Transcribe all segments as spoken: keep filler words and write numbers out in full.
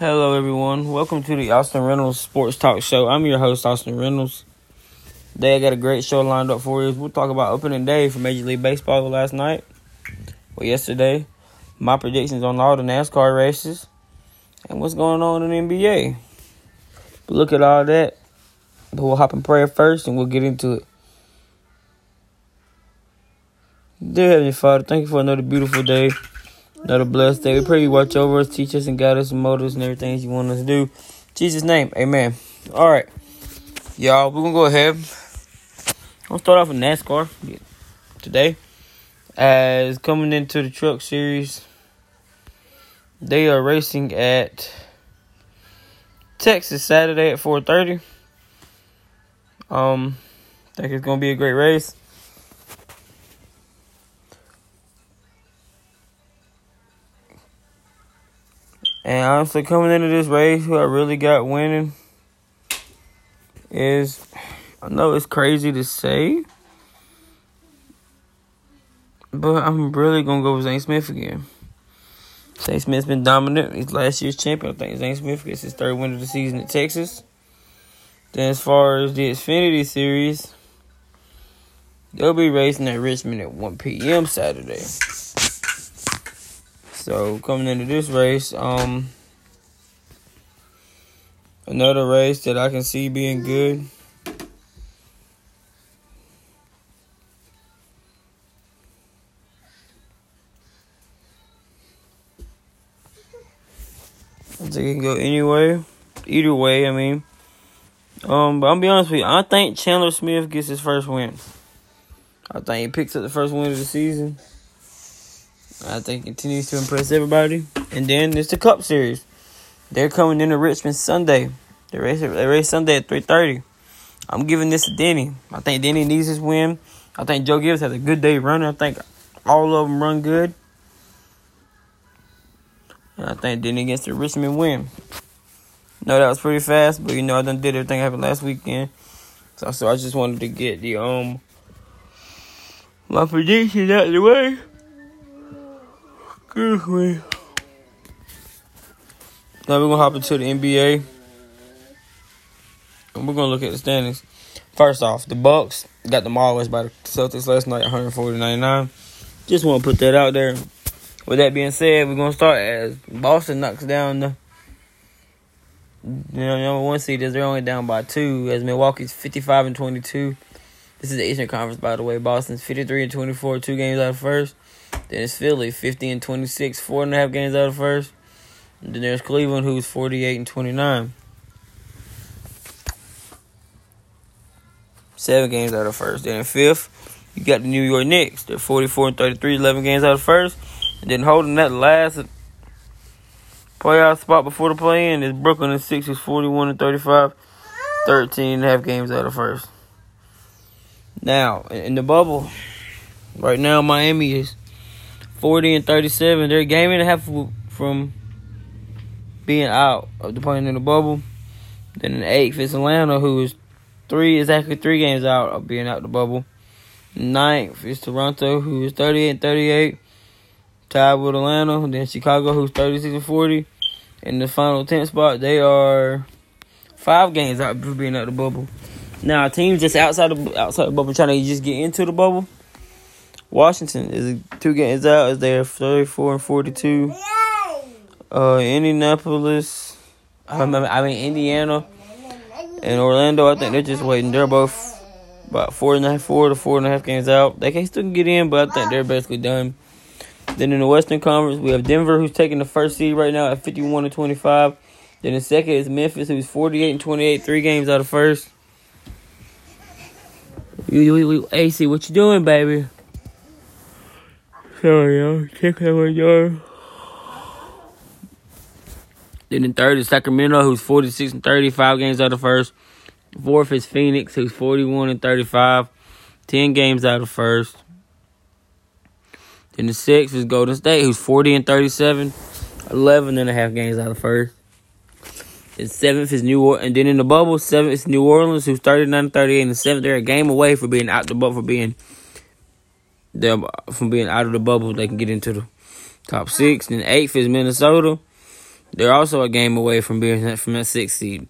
Hello, everyone. Welcome to the Austin Reynolds Sports Talk Show. I'm your host, Austin Reynolds. Today, I got a great show lined up for you. We'll talk about opening day for Major League Baseball last night, well, yesterday, my predictions on all the NASCAR races, and what's going on in the N B A. But look at all that, but we'll hop in prayer first, and we'll get into it. Dear Heavenly Father, thank you for another beautiful day. Another blessed day. We pray you watch over us, teach us, and guide us, and mold us, and everything you want us to do. In Jesus' name, amen. All right, y'all, we're going to go ahead. I'm going to start off with NASCAR today. As coming into the Truck Series, they are racing at Texas Saturday at four thirty. Um, I think it's going to be a great race. And honestly, coming into this race, who I really got winning is, I know it's crazy to say, but I'm really going to go with Zane Smith again. Zane Smith's been dominant. He's last year's champion. I think Zane Smith gets his third win of the season at Texas. Then as far as the Xfinity Series, they'll be racing at Richmond at one p.m. Saturday. So, coming into this race, um, another race that I can see being good I think it can go anyway. Either way, I mean. Um, but I'm going to be honest with you. I think Chandler Smith gets his first win. I think he picks up the first win of the season. I think continues to impress everybody. And then it's the Cup Series. They're coming into Richmond Sunday. They race, they race Sunday at three thirty. I'm giving this to Denny. I think Denny needs his win. I think Joe Gibbs has a good day running. I think all of them run good. And I think Denny gets the Richmond win. No, that was pretty fast, but, you know, I done did everything that happened last weekend. So, so I just wanted to get the um my predictions out of the way. Now we're going to hop into the N B A. And we're going to look at the standings. First off, the Bucks got demolished by the Celtics last night, one forty to ninety-nine. Just want to put that out there. With that being said, we're going to start as Boston knocks down the you know, number one seed. They're only down by two, as Milwaukee's fifty-five and twenty-two. This is the Eastern Conference, by the way. Boston's fifty-three and twenty-four, two games out of first. Then it's Philly, fifty and twenty-six, four and a half games out of first. And then there's Cleveland, who's forty-eight and twenty-nine. Seven games out of first. Then in fifth, you got the New York Knicks. They're forty-four and thirty-three, eleven games out of first. And then holding that last playoff spot before the play-in is Brooklyn and Sixers, forty-one and thirty-five, thirteen and a half games out of first. Now, in the bubble, right now Miami is forty and thirty-seven. They're a game and a half from being out of the playing in the bubble. Then in the eighth is Atlanta, who is three exactly three games out of being out of the bubble. Ninth is Toronto, who is thirty-eight and thirty-eight, tied with Atlanta. Then Chicago, who's thirty-six and forty. In the final tenth spot, they are five games out of being out of the bubble. Now, teams just outside the outside the bubble trying to just get into the bubble. Washington is two games out as they are thirty-four and forty-two. Uh, Indianapolis, I mean, I mean Indiana and Orlando. I think they're just waiting. They're both about four and a half, four to four and a half games out. They can still get in, but I think they're basically done. Then in the Western Conference, we have Denver, who's taking the first seed right now at fifty-one and twenty-five. Then the second is Memphis, who's forty-eight and twenty-eight, three games out of first. A C, what you doing, baby? Sorry, y'all. Check that one, y'all. Then in third is Sacramento, who's forty-six and thirty, five games out of first. Fourth is Phoenix, who's forty-one and thirty-five, ten games out of first. Then the sixth is Golden State, who's forty and thirty-seven, eleven and a half games out of first. Then seventh is New Orleans, and then in the bubble, seventh is New Orleans, who's thirty-nine and thirty-eight, and seventh they're a game away for being out the bubble for being. Them from being out of the bubble, they can get into the top six. Then eighth is Minnesota. They're also a game away from being from a sixth seed.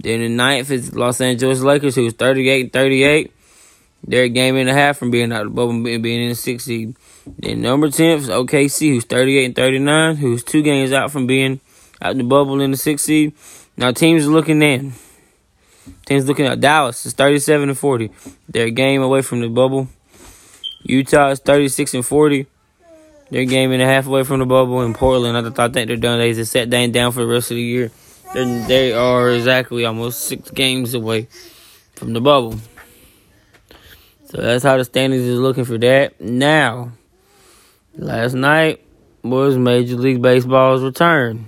Then the ninth is Los Angeles Lakers, who's thirty-eight thirty-eight. They're a game and a half from being out of the bubble and being in the sixth seed. Then number tenth is O K C, who's thirty-eight and thirty-nine, who's two games out from being out the bubble in the sixth seed. Now teams are looking in. Teams looking at Dallas is thirty-seven and forty. They're a game away from the bubble. Utah is thirty-six and forty. They're a game and a half away from the bubble. And Portland, I, I think they're done. They just set Dane down for the rest of the year. They're, they are exactly almost six games away from the bubble. So that's how the standings is looking for that. Now, last night was Major League Baseball's return.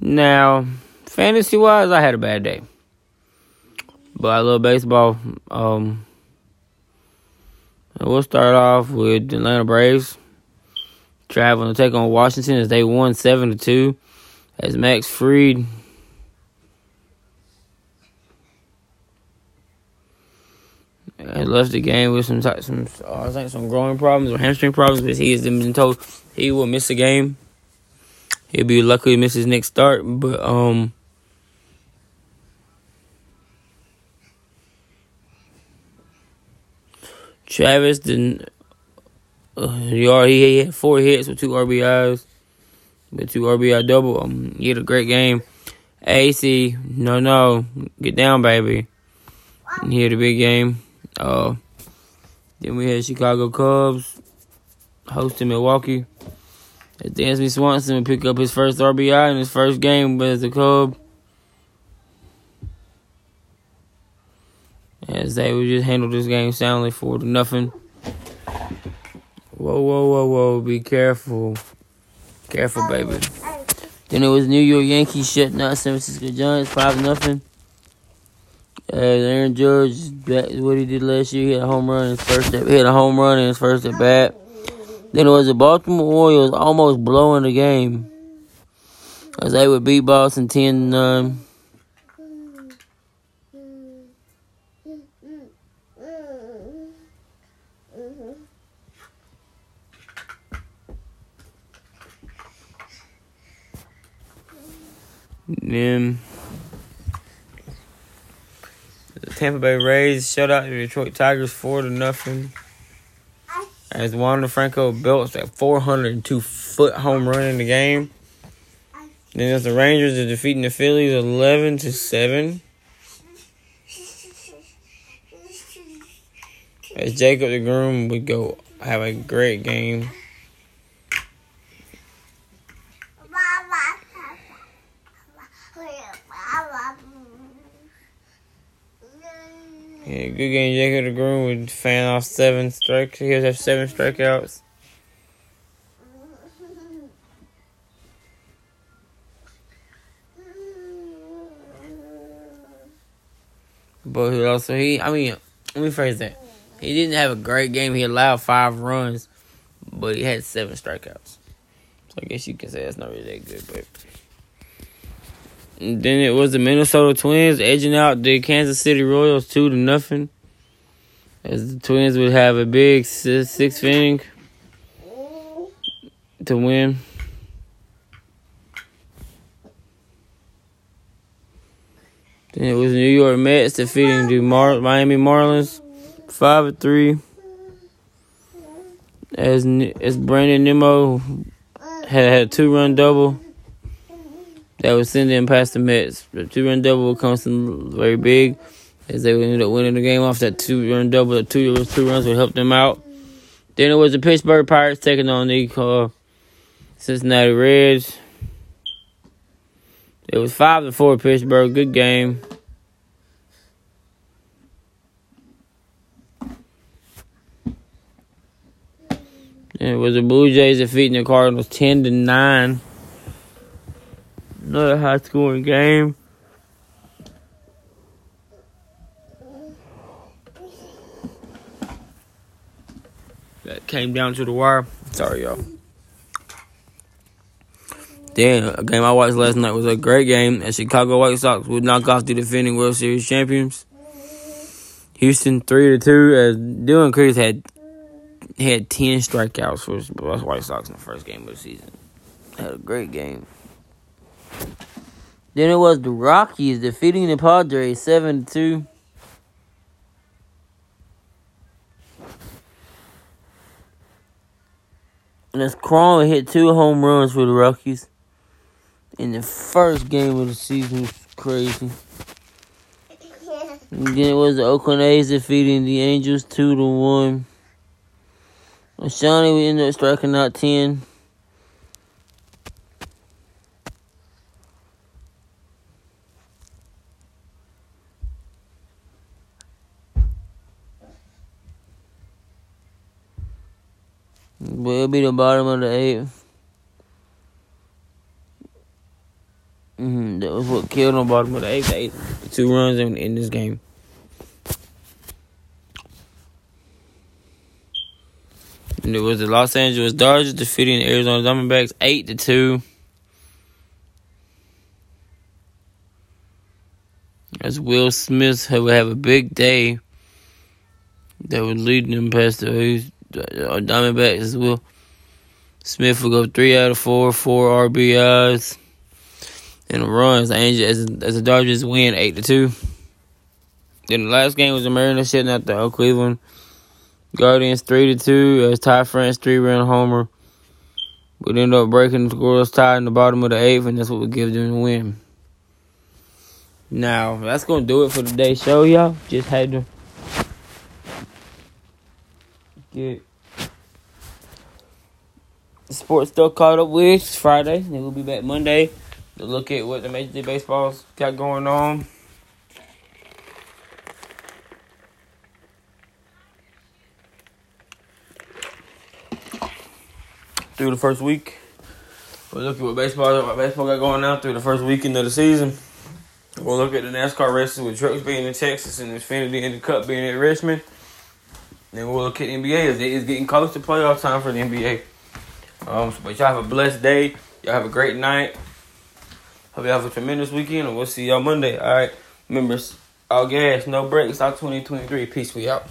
Now, fantasy-wise, I had a bad day. But I love baseball. Um, we'll start off with the Atlanta Braves traveling to take on Washington as they won seven to two. As Max Fried left the game with some, some oh, I think some growing problems or hamstring problems, but he has been told he will miss a game. He'll be lucky to miss his next start, but um, Travis didn't. Uh, he already had four hits with two R B Is, with two R B I double. Um, he had a great game. A C, no, no, get down, baby. And he had a big game. Uh, then we had Chicago Cubs hosting Milwaukee. Dansby Swanson would pick up his first R B I in his first game as a Cub, as they would just handle this game soundly for nothing. Whoa, whoa, whoa, whoa. Be careful. Careful, baby. Then it was New York Yankees shutting out San Francisco Giants five nothing. As Aaron Judge, that's what he did last year. He had a home run in his first at, he had a home run in his first at bat. Then it was the Baltimore Orioles almost blowing the game, as they would beat Boston ten to nine. Then the Tampa Bay Rays shut out the Detroit Tigers four to nothing. As Juan DeFranco belts that four hundred two foot home run in the game. Then as the Rangers are defeating the Phillies eleven to seven. As Jacob the Groom would go have a great game. Yeah, good game. Jacob the Groom would fan off seven strikes. He would have seven strikeouts. But he also, he, I mean, let me phrase that. He didn't have a great game. He allowed five runs, but he had seven strikeouts. So I guess you can say that's not really that good, but... And then it was the Minnesota Twins edging out the Kansas City Royals two to nothing. As the Twins would have a big sixth inning to win. Then it was New York Mets defeating the Mar- Miami Marlins five to three. As as Brandon Nimmo had had a two run double. That would send them past the Mets. The two-run double would come from very big, as they would end up winning the game off that two-run double. The two, two runs would help them out. Then it was the Pittsburgh Pirates taking on the uh, Cincinnati Reds. It was five to four Pittsburgh. Good game. Then it was the Blue Jays defeating the Cardinals ten to nine. Another high-scoring game. That came down to the wire. Sorry, y'all. Then, a game I watched last night was a great game. The Chicago White Sox would knock off the defending World Series champions. Houston three to two. As Dylan Cruz had, had ten strikeouts for the White Sox in the first game of the season. Had a great game. Then it was the Rockies defeating the Padres seven to two. And as Krona hit two home runs for the Rockies in the first game of the season, which was crazy. And then it was the Oakland A's defeating the Angels two to one. And Shawnee, we ended up striking out ten. But it'll be the bottom of the eighth. Mm-hmm, that was what killed on bottom of the eighth. Eight, two runs in, in this game. And it was the Los Angeles Dodgers defeating the Arizona Diamondbacks eight to two. As Will Smith would have a big day, that would lead them past the Diamondbacks as well. Smith will go three out of four, four R B Is, and a run as the Angels, as, as the Dodgers win eight to two. Then the last game was the Mariners shutting out the Cleveland Guardians three to two as Ty France three run homer would end up breaking the scoreless tie in the bottom of the eighth, and that's what would give them the win. Now that's gonna do it for today's show, y'all. Just had to get the sports still caught up with. It's Friday, and we'll be back Monday to look at what the Major League Baseball's got going on. Through the first week, we'll look at what baseball, what baseball got going on through the first weekend of the season. We'll look at the NASCAR races with trucks being in Texas and Xfinity and the Cup being at Richmond. Then we'll look at N B A as it's getting close to playoff time for the N B A. Um, but y'all have a blessed day. Y'all have a great night. Hope y'all have a tremendous weekend, and we'll see y'all Monday. All right, members, all gas, no breaks, all twenty twenty-three. Peace, we out.